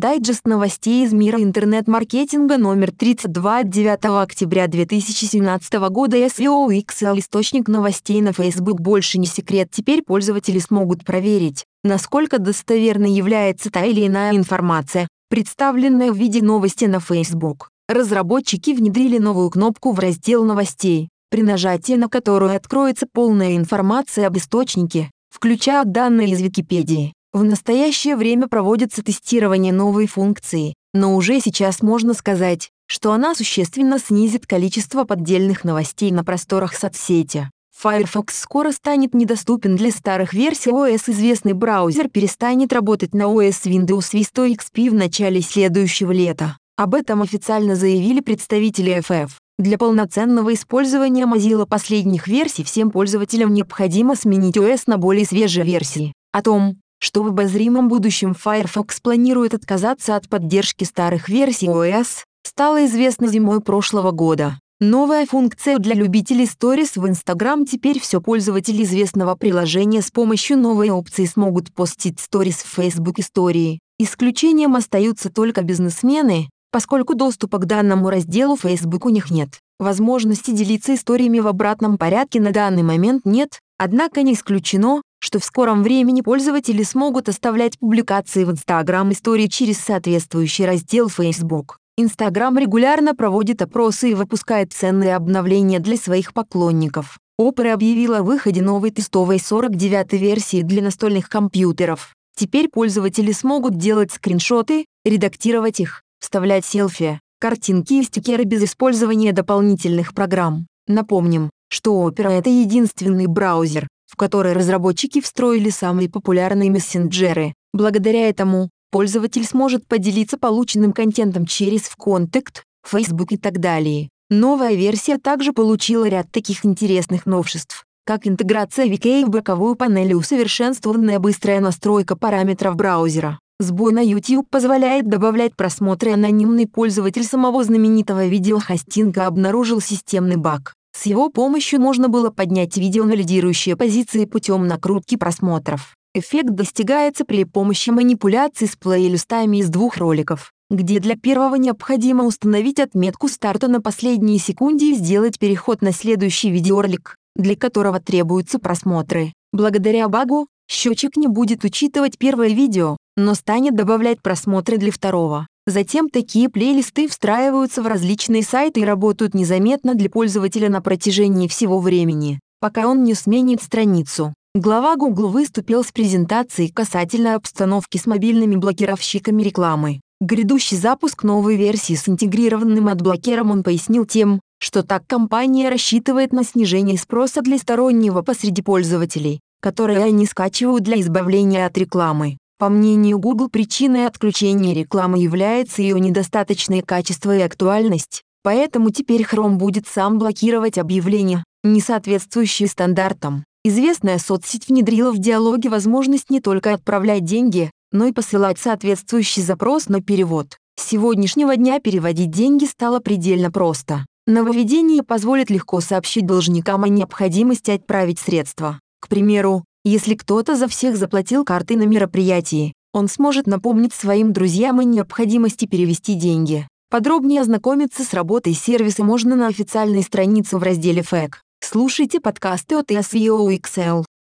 Дайджест новостей из мира интернет-маркетинга номер 32 от 9 октября 2017 года. SEO XL. Источник новостей на Facebook больше не секрет. Теперь пользователи смогут проверить, насколько достоверной является та или иная информация, представленная в виде новости на Facebook. Разработчики внедрили новую кнопку в раздел новостей, при нажатии на которую откроется полная информация об источнике, включая данные из Википедии. В настоящее время проводится тестирование новой функции, но уже сейчас можно сказать, что она существенно снизит количество поддельных новостей на просторах соцсети. Firefox скоро станет недоступен для старых версий ОС. Известный браузер перестанет работать на ОС Windows Vista XP в начале следующего лета. Об этом официально заявили представители FF. Для полноценного использования Mozilla последних версий всем пользователям необходимо сменить ОС на более свежие версии. О том, что в обозримом будущем Firefox планирует отказаться от поддержки старых версий ОС, стало известно зимой прошлого года. Новая функция для любителей Stories в Instagram. Теперь все пользователи известного приложения с помощью новой опции смогут постить Stories в Facebook истории. Исключением остаются только бизнесмены, поскольку доступа к данному разделу Facebook у них нет. Возможности делиться историями в обратном порядке на данный момент нет, однако не исключено, что в скором времени пользователи смогут оставлять публикации в Instagram истории через соответствующий раздел Facebook. Instagram регулярно проводит опросы и выпускает ценные обновления для своих поклонников. Opera объявила о выходе новой тестовой 49-й версии для настольных компьютеров. Теперь пользователи смогут делать скриншоты, редактировать их, вставлять селфи, картинки и стикеры без использования дополнительных программ. Напомним, что Opera — это единственный браузер, в который разработчики встроили самые популярные мессенджеры. Благодаря этому, пользователь сможет поделиться полученным контентом через ВКонтакт, Facebook и так далее. Новая версия также получила ряд таких интересных новшеств, как интеграция VK в боковую панель и усовершенствованная быстрая настройка параметров браузера. Сбой на YouTube позволяет добавлять просмотры. Анонимный пользователь самого знаменитого видеохостинга обнаружил системный баг. С его помощью можно было поднять видео на лидирующие позиции путем накрутки просмотров. Эффект достигается при помощи манипуляций с плейлистами из двух роликов, где для первого необходимо установить отметку старта на последней секунде и сделать переход на следующий видеоролик, для которого требуются просмотры. Благодаря багу, счетчик не будет учитывать первое видео, но станет добавлять просмотры для второго. Затем такие плейлисты встраиваются в различные сайты и работают незаметно для пользователя на протяжении всего времени, пока он не сменит страницу. Глава Google выступил с презентацией касательно обстановки с мобильными блокировщиками рекламы. Грядущий запуск новой версии с интегрированным отблокером он пояснил тем, что так компания рассчитывает на снижение спроса для стороннего посреди пользователей, которые они скачивают для избавления от рекламы. По мнению Google, причиной отключения рекламы является ее недостаточное качество и актуальность, поэтому теперь Chrome будет сам блокировать объявления, не соответствующие стандартам. Известная соцсеть внедрила в диалоге возможность не только отправлять деньги, но и посылать соответствующий запрос на перевод. С сегодняшнего дня переводить деньги стало предельно просто. Нововведение позволит легко сообщить должникам о необходимости отправить средства. К примеру, если кто-то за всех заплатил картой на мероприятии, он сможет напомнить своим друзьям о необходимости перевести деньги. Подробнее ознакомиться с работой сервиса можно на официальной странице в разделе FAQ. Слушайте подкасты от SEO XL.